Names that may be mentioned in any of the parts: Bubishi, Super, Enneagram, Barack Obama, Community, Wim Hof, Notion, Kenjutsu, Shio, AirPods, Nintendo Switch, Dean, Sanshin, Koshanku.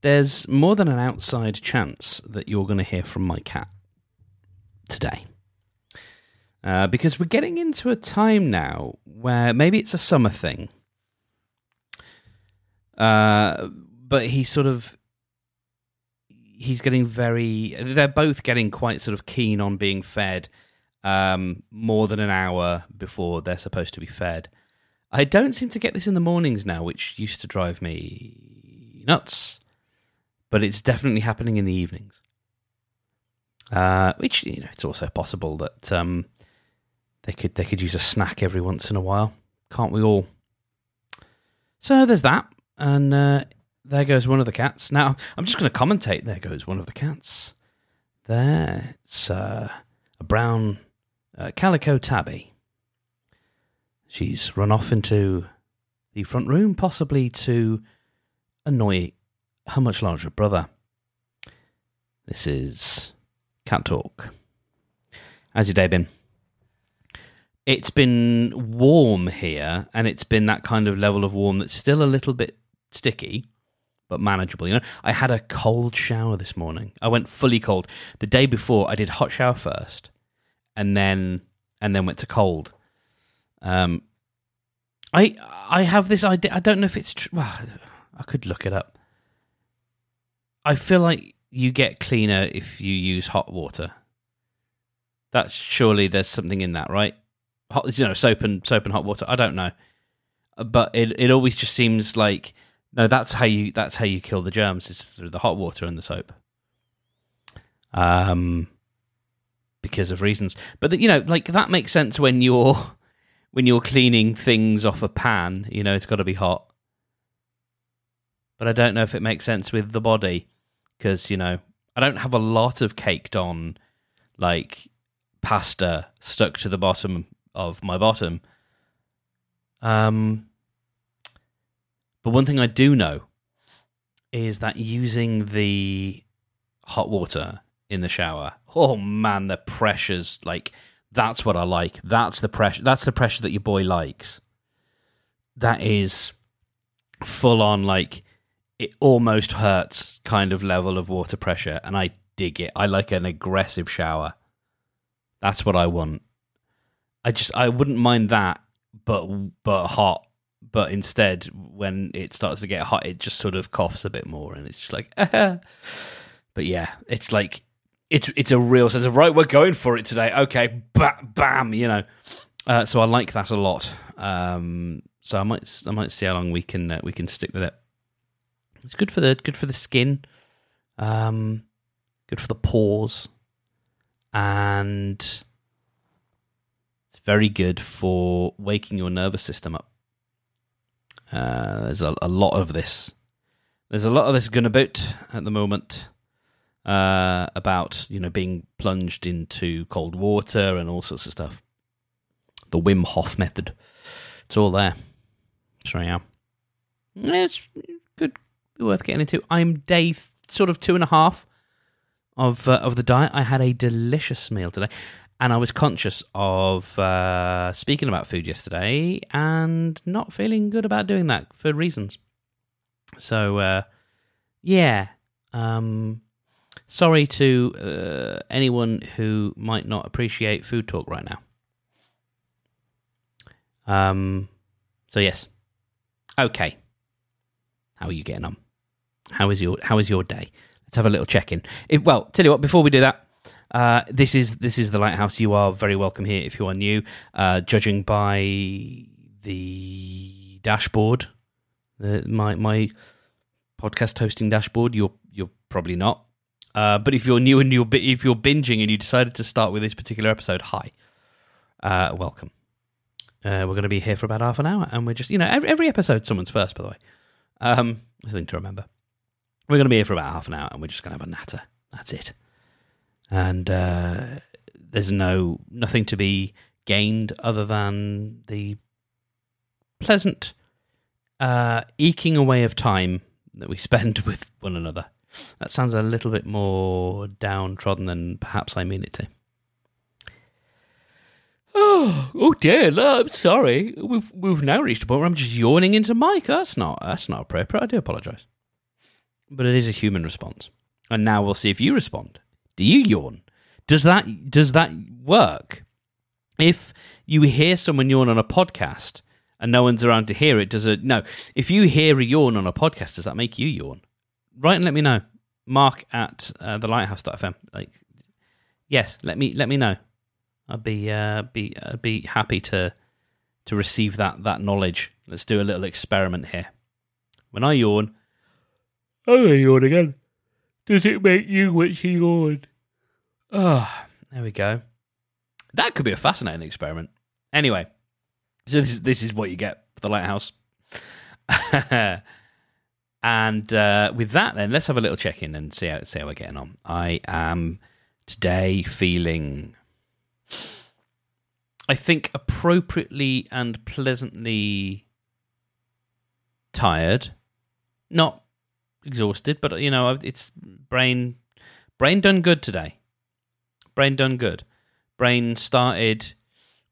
There's more than an outside chance that you're going to hear from my cat today. Because we're getting into a time now where maybe it's a summer thing. But he's getting they're both getting quite sort of keen on being fed more than an hour before they're supposed to be fed. I don't seem to get this in the mornings now, which used to drive me nuts. But it's definitely happening in the evenings. Which, you know, it's also possible that they could use a snack every once in a while. Can't we all? So there's that. And there goes one of the cats. Now, I'm just going to commentate. There goes one of the cats. There. It's a brown calico tabby. She's run off into the front room, possibly to annoy her much larger brother. This is Cat Talk. How's your day been? It's been warm here, and it's been that kind of level of warm that's still a little bit sticky, but manageable. You know, I had a cold shower this morning. I went fully cold. The day before, I did hot shower first, and then went to cold. I have this idea. I don't know if it's true. Well, I could look it up. I feel like you get cleaner if you use hot water. That's surely there's something in that, right? Hot, you know, soap and hot water. I don't know, but it always just seems like no. That's how you kill the germs is through the hot water and the soap, because of reasons. But you know, like that makes sense when you're cleaning things off a pan. You know, it's got to be hot. But I don't know if it makes sense with the body because you know I don't have a lot of caked on like pasta stuck to the bottom of my bottom. But one thing I do know is that using the hot water in the shower, oh man, the pressures, like, that's what I like. That's the pressure that your boy likes. That is full on, like, it almost hurts kind of level of water pressure, and I dig it. I like an aggressive shower. That's what I want. I wouldn't mind that, but hot. But instead, when it starts to get hot, it just sort of coughs a bit more, and it's just like, ah. But yeah, it's like it's a real sense of right. We're going for it today. Okay, bam, you know. So I like that a lot. So I might see how long we can stick with it. It's good for the skin, good for the pores, and very good for waking your nervous system up. There's a lot of this. There's a lot of this going about at the moment about, you know, being plunged into cold water and all sorts of stuff. The Wim Hof method. It's all there. So yeah, it's good, worth getting into. I'm day sort of 2.5 of the diet. I had a delicious meal today. And I was conscious of speaking about food yesterday and not feeling good about doing that for reasons. So, yeah. Sorry to anyone who might not appreciate food talk right now. So, yes. Okay. How are you getting on? How is your day? Let's have a little check-in. Well, tell you what, before we do that, this is the Lighthouse. You are very welcome here if you are new. Judging by the dashboard, my podcast hosting dashboard, you're probably not. But if you're new and if you're binging and you decided to start with this particular episode, hi, welcome. We're going to be here for about half an hour, and we're just, you know, every episode someone's first, by the way. Something to remember. We're going to be here for about half an hour, and we're just going to have a natter. That's it. And there's nothing to be gained other than the pleasant eking away of time that we spend with one another. That sounds a little bit more downtrodden than perhaps I mean it to. Oh dear, no, I'm sorry. We've now reached a point where I'm just yawning into Mike. That's not appropriate. I do apologise. But it is a human response. And now we'll see if you respond. Do you yawn? Does that work? If you hear someone yawn on a podcast and no one's around to hear it, if you hear a yawn on a podcast, does that make you yawn? Write and let me know. Mark at thelighthouse.fm. Yes, let me know. I'd be happy to receive that knowledge. Let's do a little experiment here. When I yawn, I'm going to yawn again. Does it make you wish you yawned? Ah, oh, there we go. That could be a fascinating experiment. Anyway, so this is what you get for the Lighthouse. And with that, then let's have a little check in and see how we're getting on. I am today feeling, I think, appropriately and pleasantly tired, not exhausted, but it's brain done good today. Brain done good. Brain started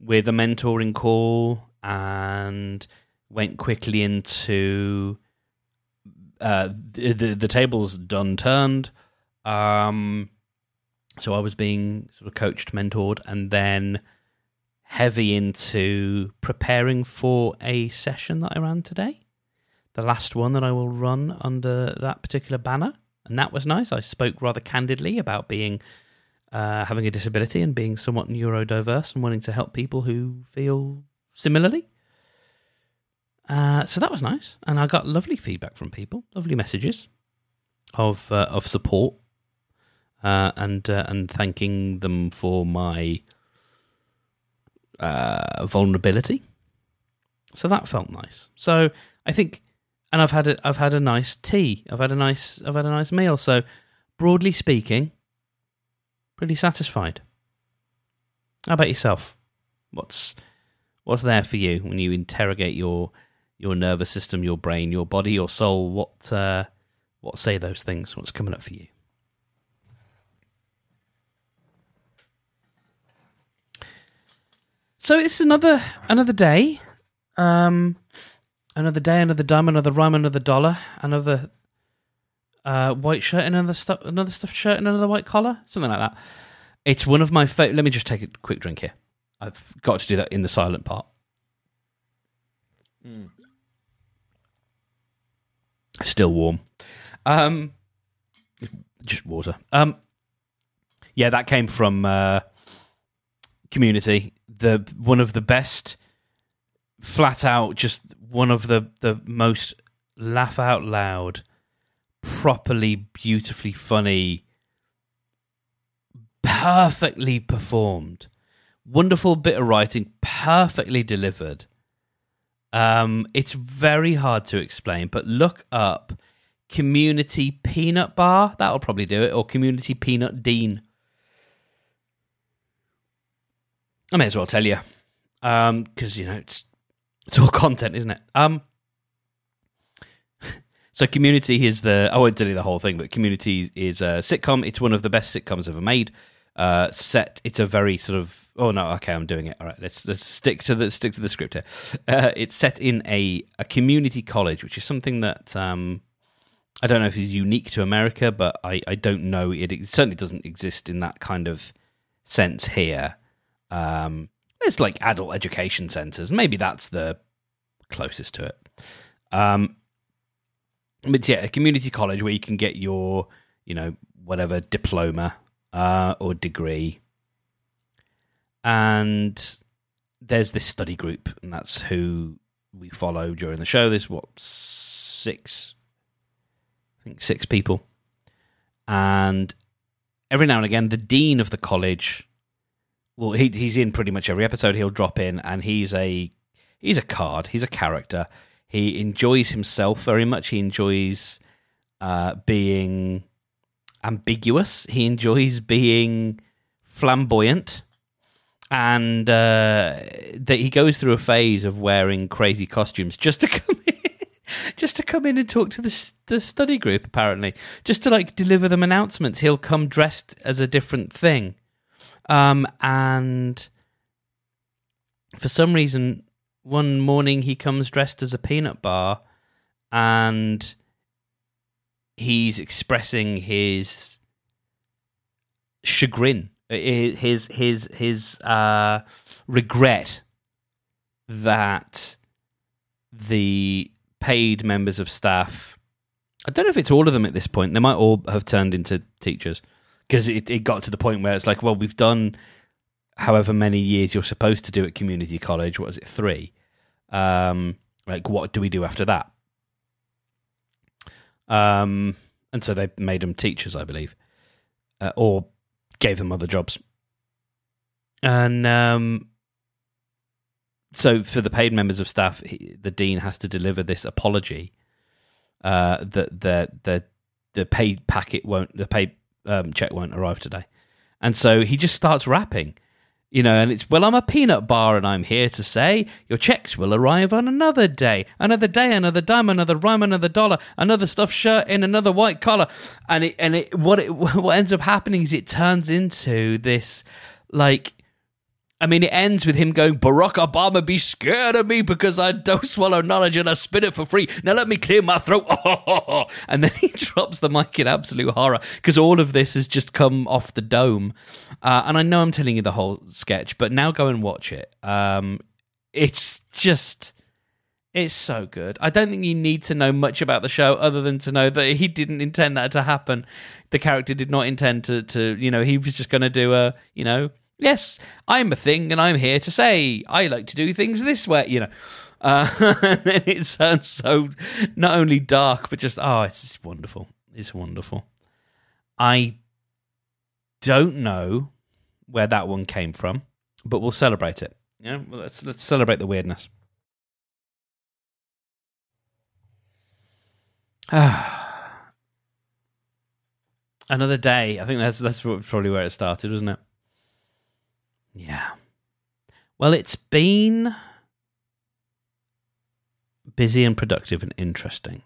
with a mentoring call and went quickly into the tables done turned. So I was being sort of coached, mentored, and then heavy into preparing for a session that I ran today. The last one that I will run under that particular banner. And that was nice. I spoke rather candidly about being having a disability and being somewhat neurodiverse and wanting to help people who feel similarly. So that was nice. And I got lovely feedback from people, lovely messages of support and thanking them for my vulnerability. So that felt nice. So I think... And I've had a nice tea. I've had a nice meal. So, broadly speaking, pretty satisfied. How about yourself? What's there for you when you interrogate your nervous system, your brain, your body, your soul? What say those things? What's coming up for you? So it's another day. Another day, another dime, another rhyme, another dollar, another white shirt, another stuffed shirt, and another white collar, something like that. It's one of my favorite. Let me just take a quick drink here. I've got to do that in the silent part. Mm. Still warm. Just water. Yeah, that came from Community. One of the best. Flat out, just one of the most laugh out loud, properly, beautifully funny, perfectly performed, wonderful bit of writing, perfectly delivered. It's very hard to explain, but look up Community Peanut Bar. That'll probably do it, or Community Peanut Dean. I may as well tell you, because it's all content, isn't it? So Community is I won't tell you the whole thing, but Community is a sitcom. It's one of the best sitcoms ever made. It's a very sort of... Oh, no, okay, I'm doing it. All right, let's stick to the script here. It's set in a community college, which is something that... I don't know if it's unique to America, but I don't know. It certainly doesn't exist in that kind of sense here. It's like adult education centres. Maybe that's the closest to it. But yeah, a community college where you can get your, whatever diploma or degree. And there's this study group, and that's who we follow during the show. There's six people. And every now and again, the dean of the college... Well, he's in pretty much every episode. He'll drop in, and he's a card. He's a character. He enjoys himself very much. He enjoys being ambiguous. He enjoys being flamboyant, and that he goes through a phase of wearing crazy costumes just to come in, and talk to the study group. Apparently, just to deliver them announcements. He'll come dressed as a different thing. And for some reason, one morning he comes dressed as a peanut bar, and he's expressing his chagrin, his regret that the paid members of staff, I don't know if it's all of them at this point, they might all have turned into teachers, because it got to the point where it's like, well, we've done however many years you're supposed to do at community college, what is it, 3? Like, what do we do after that? And so they made them teachers, I believe, or gave them other jobs. And so for the paid members of staff, the dean has to deliver this apology that the paid packet won't, the paid check won't arrive today. And so he just starts rapping, you know, and it's, well, I'm a peanut bar and I'm here to say your checks will arrive on another day, another day, another dime, another rhyme, another dollar, another stuffed shirt in another white collar. And what ends up happening is it turns into this, like, I mean, it ends with him going, Barack Obama, be scared of me because I don't swallow knowledge and I spit it for free. Now let me clear my throat. And then he drops the mic in absolute horror because all of this has just come off the dome. And I know I'm telling you the whole sketch, but now go and watch it. It's so good. I don't think you need to know much about the show other than to know that he didn't intend that to happen. The character did not intend to he was just going to do a yes, I'm a thing, and I'm here to say I like to do things this way, you know. And then it sounds so not only dark, but just, it's just wonderful. It's wonderful. I don't know where that one came from, but we'll celebrate it. Yeah, well, let's celebrate the weirdness. Another day. I think that's probably where it started, wasn't it? Yeah. Well, it's been busy and productive and interesting.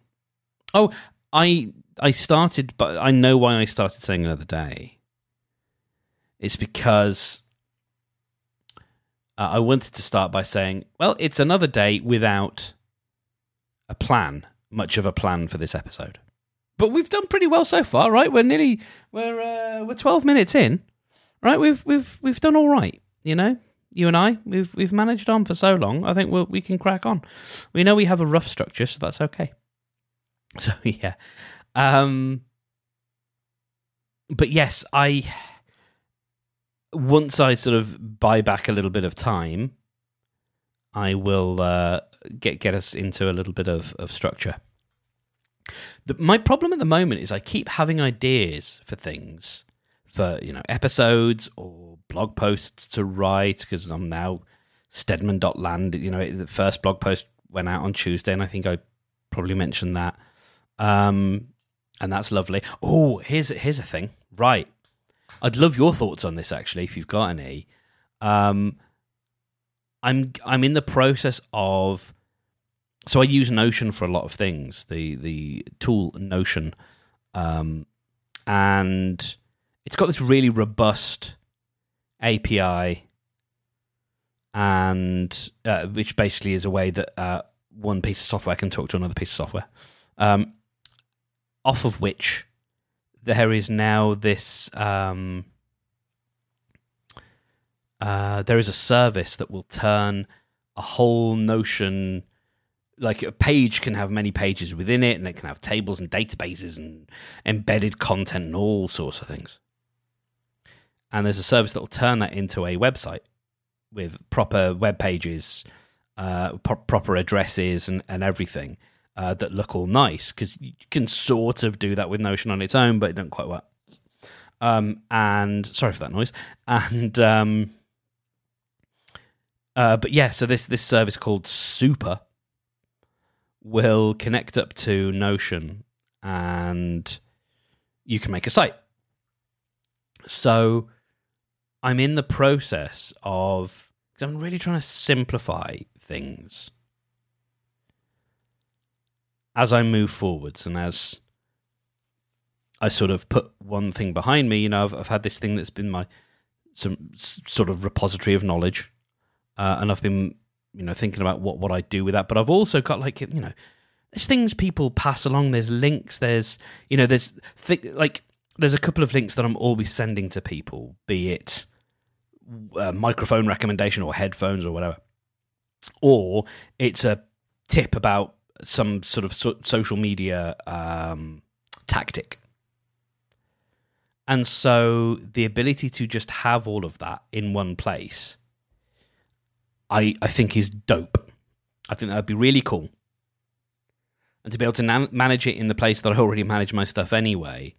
Oh, I started, but I know why I started saying another day. It's because I wanted to start by saying, well, it's another day without a plan, much of a plan for this episode. But we've done pretty well so far, right? We're 12 minutes in. Right, we've done all right, you know. You and I, we've managed on for so long. I think we can crack on. We know we have a rough structure, so that's okay. So yeah, but yes, once I sort of buy back a little bit of time, I will get us into a little bit of structure. My problem at the moment is I keep having ideas for things. For episodes or blog posts to write, because I'm now Stedman.land. The first blog post went out on Tuesday, and I think I probably mentioned that. And that's lovely. Oh, here's a thing. Right, I'd love your thoughts on this actually, if you've got any. I'm in the process of. So I use Notion for a lot of things. The tool Notion, and. It's got this really robust API, and which basically is a way that one piece of software can talk to another piece of software, off of which there is now this... there is a service that will turn a whole Notion... Like a page can have many pages within it, and it can have tables and databases and embedded content and all sorts of things. And there's a service that will turn that into a website with proper web pages, proper addresses and everything that look all nice, because you can sort of do that with Notion on its own, but it doesn't quite work. And sorry for that noise. And but yeah, so this service called Super will connect up to Notion, and you can make a site. So I'm in the process of... Because I'm really trying to simplify things as I move forwards, and as I sort of put one thing behind me. I've had this thing that's been my sort of repository of knowledge, and I've been... thinking about what I do with that. But I've also got, like, there's things people pass along. There's links. There's, you know, there's there's a couple of links that I'm always sending to people, be it a microphone recommendation or headphones or whatever, or it's a tip about some sort of social media tactic. And so the ability to just have all of that in one place, I think is dope. I think that would be really cool. And to be able to manage it in the place that I already manage my stuff anyway,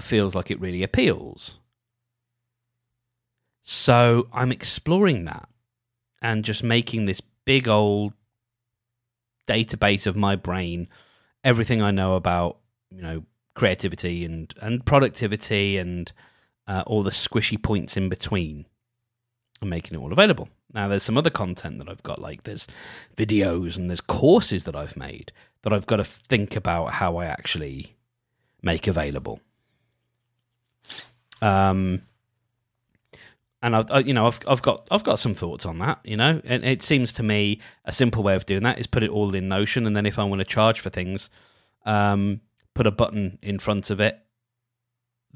feels like it really appeals. So I'm exploring that and just making this big old database of my brain, everything I know about, you know, creativity and productivity and all the squishy points in between, and making it all available. Now, there's some other content that I've got, like there's videos and there's courses that I've made that I've got to think about how I actually make available. And I've got some thoughts on that, you know, and it seems to me a simple way of doing that is put it all in Notion, and then if I want to charge for things, put a button in front of it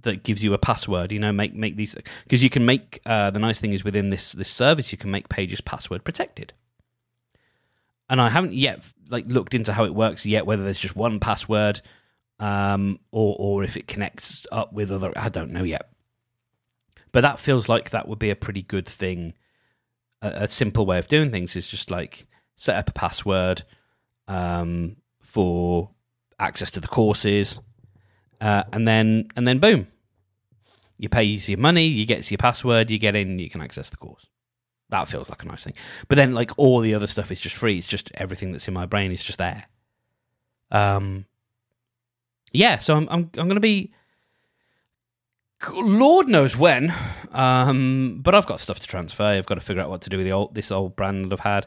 that gives you a password, you know, make these, because you can make, the nice thing is within this service, you can make pages password protected. And I haven't yet looked into how it works yet, whether there's just one password, or if it connects up with other, I don't know yet. But that feels like that would be a pretty good thing. A simple way of doing things is just like set up a password, for access to the courses, and then boom, you pay your money, you get your password, you get in, you can access the course. That feels like a nice thing. But then all the other stuff is just free. It's just everything that's in my brain is just there. Yeah, so I'm gonna be, Lord knows when, but I've got stuff to transfer. I've got to figure out what to do with this old brand that I've had.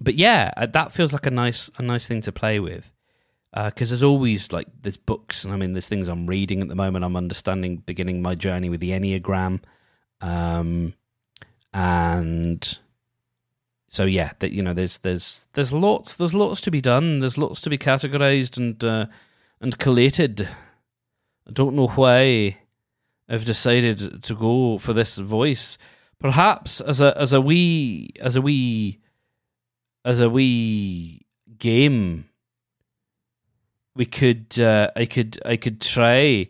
But yeah, that feels like a nice thing to play with. Because there's always there's books, and I mean there's things I'm reading at the moment. I'm beginning my journey with the Enneagram, and so yeah, that, you know, there's lots to be done. There's lots to be categorized and collated. I don't know why I've decided to go for this voice. Perhaps as a wee game. We could, I could try.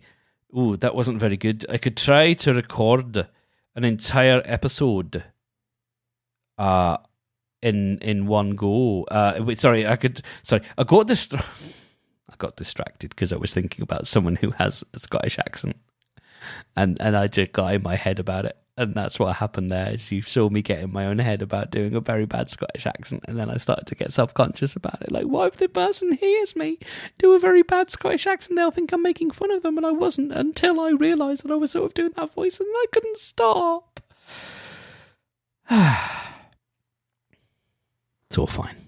Oh, that wasn't very good. I could try to record an entire episode, in one go. I got distracted because I was thinking about someone who has a Scottish accent, and I just got in my head about it, and that's what happened there. Is you saw me get in my own head about doing a very bad Scottish accent, and then I started to get self-conscious about it. What if the person hears me do a very bad Scottish accent? They'll think I'm making fun of them, and I wasn't, until I realised that I was sort of doing that voice, and I couldn't stop. It's all fine.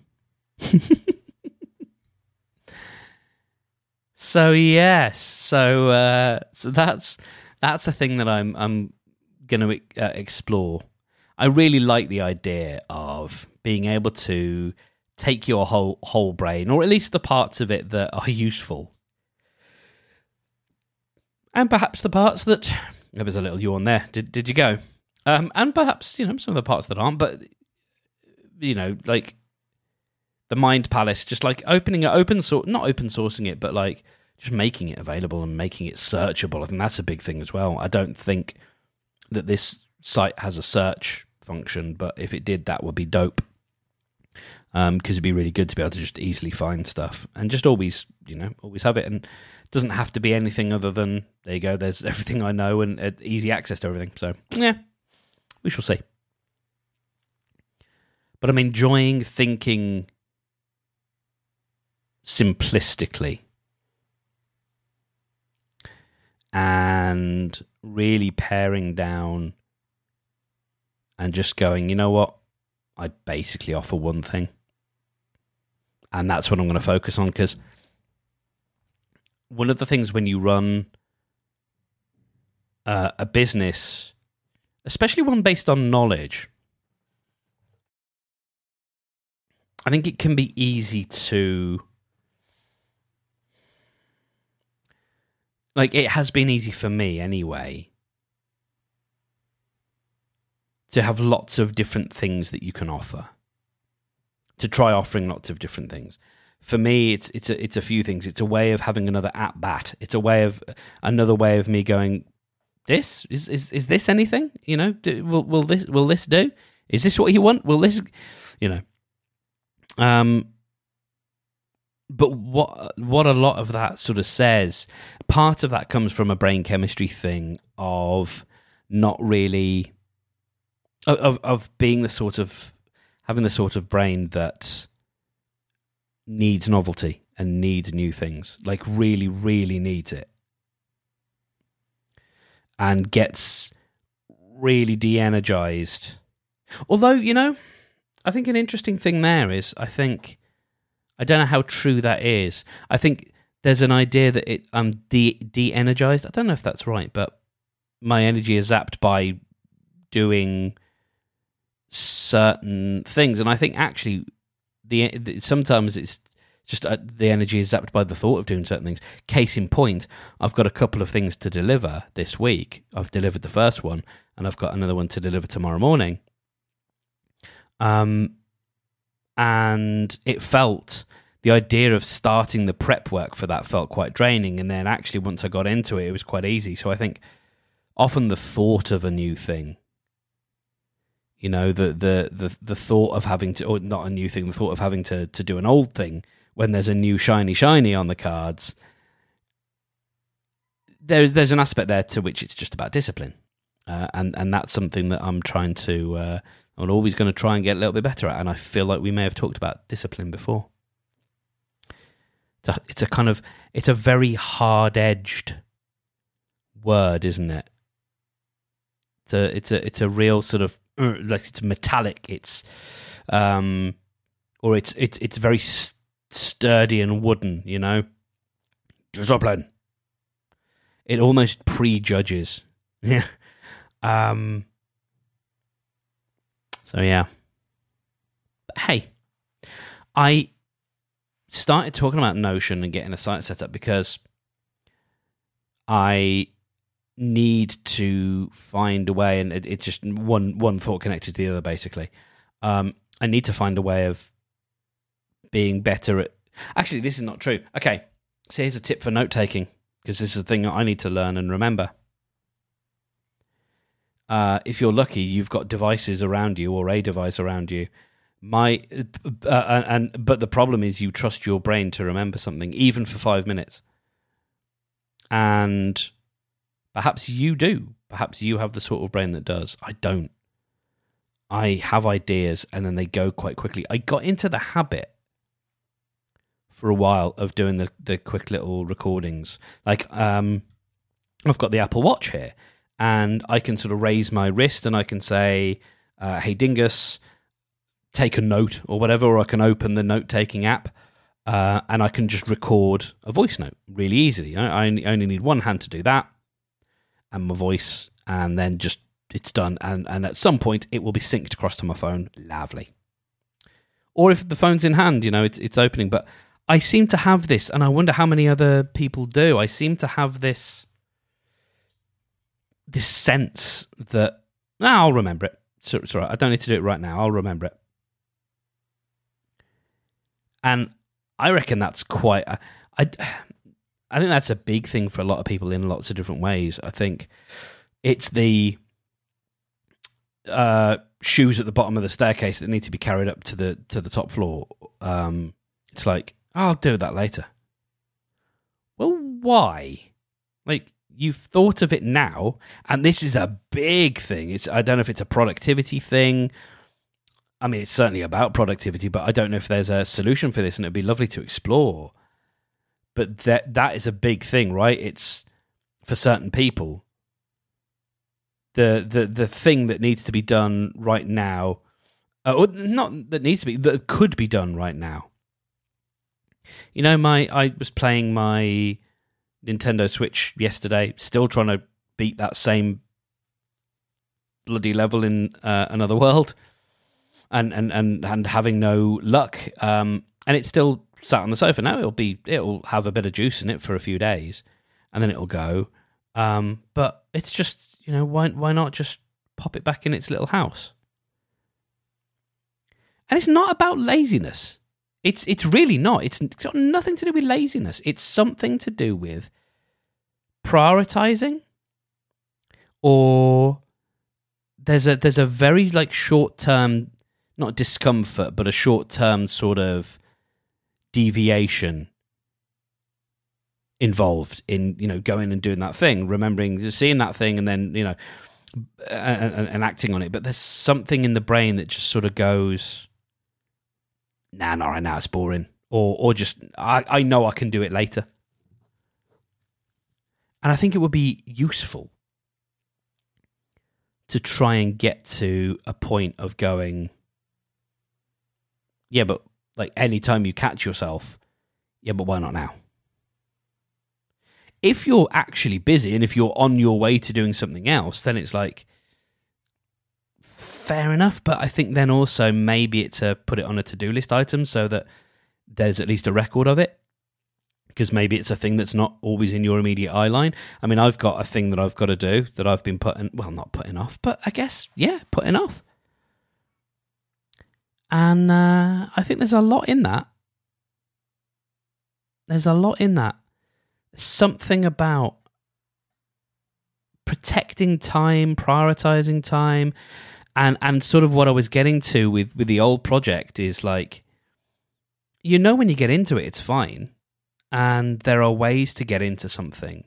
So yes, so that's a thing that I'm going to explore. I really like the idea of being able to take your whole brain, or at least the parts of it that are useful, and perhaps the parts that, there was a little yawn there. Did you go? And perhaps, you know, some of the parts that aren't. But you know, the Mind Palace, just opening it, not open sourcing it, but just making it available and making it searchable. I think that's a big thing as well. I don't think that this site has a search function, but if it did, that would be dope, because it'd be really good to be able to just easily find stuff and just always have it, and it doesn't have to be anything other than, there you go, there's everything I know and easy access to everything. So yeah, we shall see. But I'm enjoying thinking simplistically and really paring down and just going, you know what, I basically offer one thing, and that's what I'm going to focus on. Because one of the things when you run a business, especially one based on knowledge, I think it can be easy to... Like, it has been easy for me anyway to have lots of different things that you can offer, to try offering lots of different things. For me, it's a few things. It's a way of having another at-bat. It's a way of another way of me going, this is this anything? You know, will this do? Is this what you want? Will this, you know? But what a lot of that sort of says, part of that comes from a brain chemistry thing of not really of being the sort of having the sort of brain that needs novelty and needs new things, like really, really needs it, and gets really de-energized. Although, you know, I think an interesting thing there is, I don't know how true that is. I think there's an idea that I'm de-energized. I don't know if that's right, but my energy is zapped by doing certain things. And I think actually sometimes it's just the energy is zapped by the thought of doing certain things. Case in point, I've got a couple of things to deliver this week. I've delivered the first one, and I've got another one to deliver tomorrow morning. And it felt, the idea of starting the prep work for that felt quite draining. And then actually once I got into it, it was quite easy. So I think often the thought of a new thing, you know, the thought of having to, or not a new thing, the thought of having to do an old thing when there's a new shiny on the cards, there's an aspect there to which it's just about discipline. And that's something that I'm trying to... I'm always going to try and get a little bit better at, and I feel like we may have talked about discipline before. It's a very hard-edged word, isn't it? It's a real sort of like, it's metallic. It's very sturdy and wooden. You know, discipline. It almost prejudges. Yeah. So, yeah. But, hey, I started talking about Notion and getting a site set up because I need to find a way, and it's just one thought connected to the other, basically. I need to find a way of being better at... Actually, this is not true. Okay, so here's a tip for note-taking, because this is the thing that I need to learn and remember. If you're lucky, you've got devices around you, or a device around you. But the problem is you trust your brain to remember something, even for 5 minutes. And perhaps you do. Perhaps you have the sort of brain that does. I don't. I have ideas, and then they go quite quickly. I got into the habit for a while of doing the quick little recordings. Like, I've got the Apple Watch here. And I can sort of raise my wrist and I can say, hey, Dingus, take a note or whatever, or I can open the note-taking app and I can just record a voice note really easily. I only need one hand to do that and my voice, and then just it's done. And at some point, it will be synced across to my phone. Lovely. Or if the phone's in hand, you know, it's opening. But I seem to have this, and I wonder how many other people do. I seem to have this sense that I'll remember it. It's all right. I don't need to do it right now. I'll remember it. And I reckon that's quite... I think that's a big thing for a lot of people in lots of different ways. I think it's the shoes at the bottom of the staircase that need to be carried up to the top floor. It's like, I'll do that later. Well, why? Like... You've thought of it now, and this is a big thing. I don't know if it's a productivity thing. I mean, it's certainly about productivity, but I don't know if there's a solution for this, and it'd be lovely to explore. But that is a big thing, right? It's, for certain people, the thing that needs to be done right now, or not that needs to be, that could be done right now. You know, I was playing my Nintendo Switch yesterday, still trying to beat that same bloody level in Another World. and having no luck. And it's still sat on the sofa. Now it'll have a bit of juice in it for a few days, and then it'll go. But it's just, you know, why not just pop it back in its little house? And it's not about laziness. It's really not. It's got nothing to do with laziness. It's something to do with prioritizing, or there's a very like short-term, not discomfort, but a short-term sort of deviation involved in, you know, going and doing that thing, remembering, seeing that thing, and then, you know, and acting on it. But there's something in the brain that just sort of goes, nah, not right now, it's boring. Or just, I know I can do it later. And I think it would be useful to try and get to a point of going, yeah, but like any time you catch yourself, yeah, but why not now? If you're actually busy and if you're on your way to doing something else, then it's like, fair enough. But I think then also maybe it's a put it on a to-do list item so that there's at least a record of it, because maybe it's a thing that's not always in your immediate eye line. I mean, I've got a thing that I've got to do that I've been putting off. And I think there's a lot in that. Something about protecting time, prioritizing time, and sort of what I was getting to with the old project is like, you know, when you get into it, it's fine. And there are ways to get into something.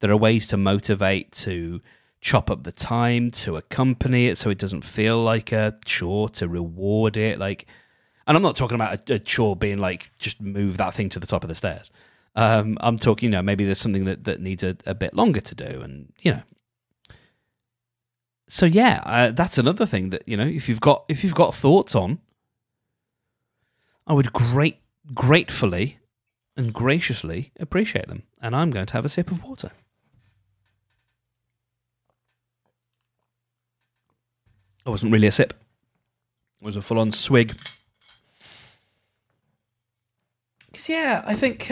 There are ways to motivate, to chop up the time, to accompany it so it doesn't feel like a chore, to reward it. Like, and I'm not talking about a chore being like, just move that thing to the top of the stairs. I'm talking, you know, maybe there's something that needs a bit longer to do, and, you know. So yeah, that's another thing that, you know, if you've got thoughts on, I would gratefully and graciously appreciate them. And I'm going to have a sip of water. It wasn't really a sip. It was a full-on swig. Because, yeah, I think...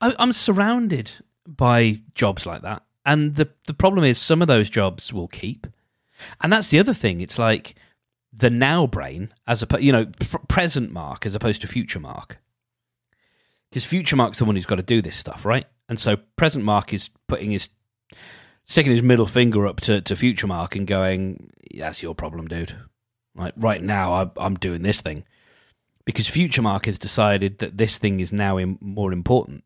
I'm surrounded by jobs like that. And the problem is some of those jobs will keep. And that's the other thing. It's like the now brain, as opposed, you know, present Mark as opposed to future Mark. Because future Mark's the one who's got to do this stuff, right? And so present Mark is sticking his middle finger up to future Mark and going, that's your problem, dude. Like right now, I'm doing this thing. Because future Mark has decided that this thing is now more important.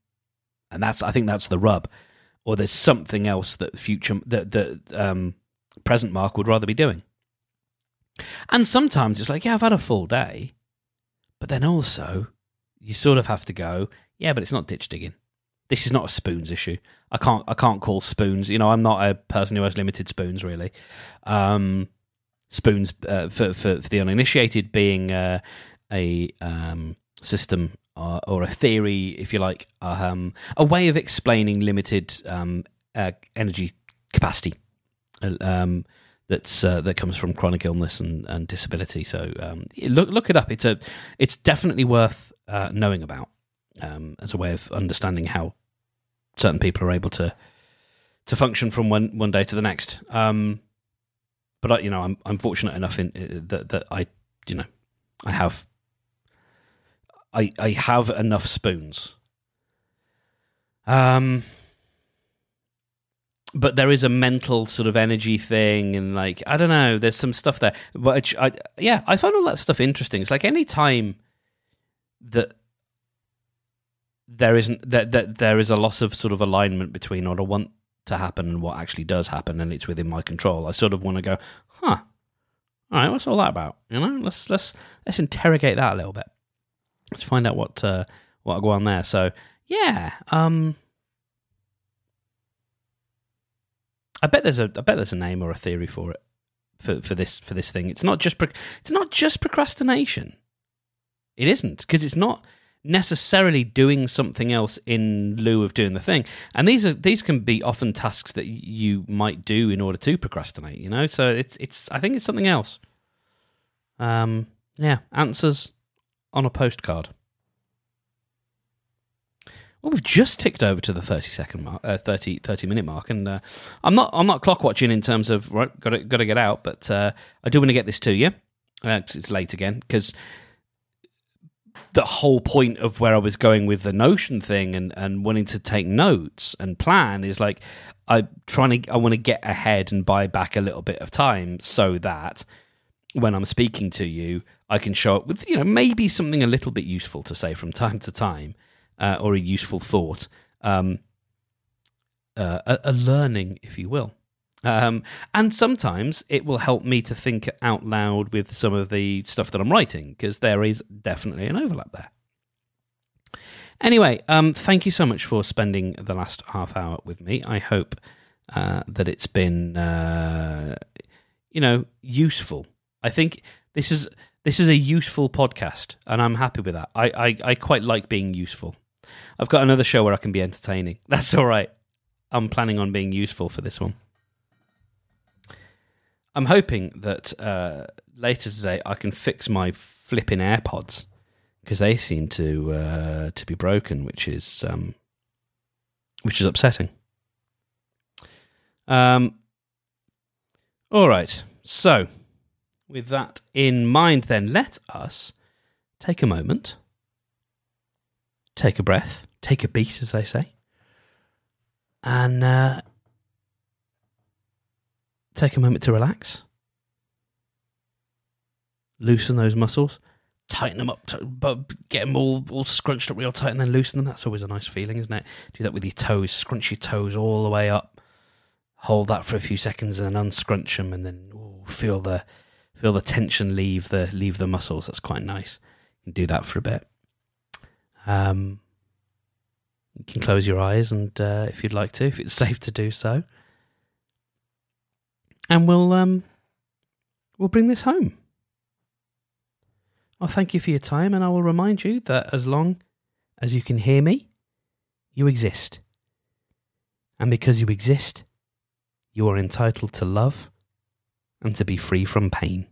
And I think that's the rub, or there's something else that present Mark would rather be doing. And sometimes it's like, yeah, I've had a full day, but then also you sort of have to go, yeah, but it's not ditch digging. This is not a spoons issue. I can't call spoons. You know, I'm not a person who has limited spoons really. Spoons for the uninitiated being a system. Or a theory, if you like, a way of explaining limited energy capacity that comes from chronic illness and disability. So look it up. It's definitely worth knowing about as a way of understanding how certain people are able to function from one day to the next. But you know, I'm fortunate enough in that I, you know, I have enough spoons. But there is a mental sort of energy thing, and like, I don't know, there's some stuff there. But I find all that stuff interesting. It's like any time that there is a loss of sort of alignment between what I want to happen and what actually does happen, and it's within my control, I sort of want to go, huh, all right, what's all that about? You know, let's interrogate that a little bit. Let's find out what go on there. So yeah, I bet there's a name or a theory for it for this thing. It's not just procrastination. It isn't, because it's not necessarily doing something else in lieu of doing the thing. And these can be often tasks that you might do in order to procrastinate, you know? So it's I think it's something else. Yeah, answers on a postcard. Well, we've just ticked over to the 30-second mark, 30-minute mark, and I'm not clock watching in terms of right, got to get out, but I do want to get this to you. It's late again because the whole point of where I was going with the Notion thing and wanting to take notes and plan is like I want to get ahead and buy back a little bit of time so that when I'm speaking to you, I can show up with maybe something a little bit useful to say from time to time. Or a useful thought, a learning, if you will. And sometimes it will help me to think out loud with some of the stuff that I'm writing, because there is definitely an overlap there. Anyway, thank you so much for spending the last half hour with me. I hope that it's been, useful. I think this is a useful podcast, and I'm happy with that. I quite like being useful. I've got another show where I can be entertaining. That's all right. I'm planning on being useful for this one. I'm hoping that later today I can fix my flipping AirPods, because they seem to be broken, which is upsetting. All right. So with that in mind, then let us take a moment. Take a breath, take a beat, as they say, and take a moment to relax. Loosen those muscles, tighten them up, but get them all scrunched up real tight and then loosen them. That's always a nice feeling, isn't it? Do that with your toes, scrunch your toes all the way up, hold that for a few seconds and then unscrunch them and then feel the tension leave the muscles. That's quite nice. You can do that for a bit. You can close your eyes and if you'd like to, if it's safe to do so. And we'll bring this home. I'll thank you for your time, and I will remind you that as long as you can hear me, you exist. And because you exist, you are entitled to love and to be free from pain.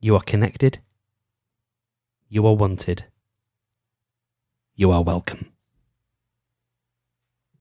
You are connected. You are wanted. You are welcome.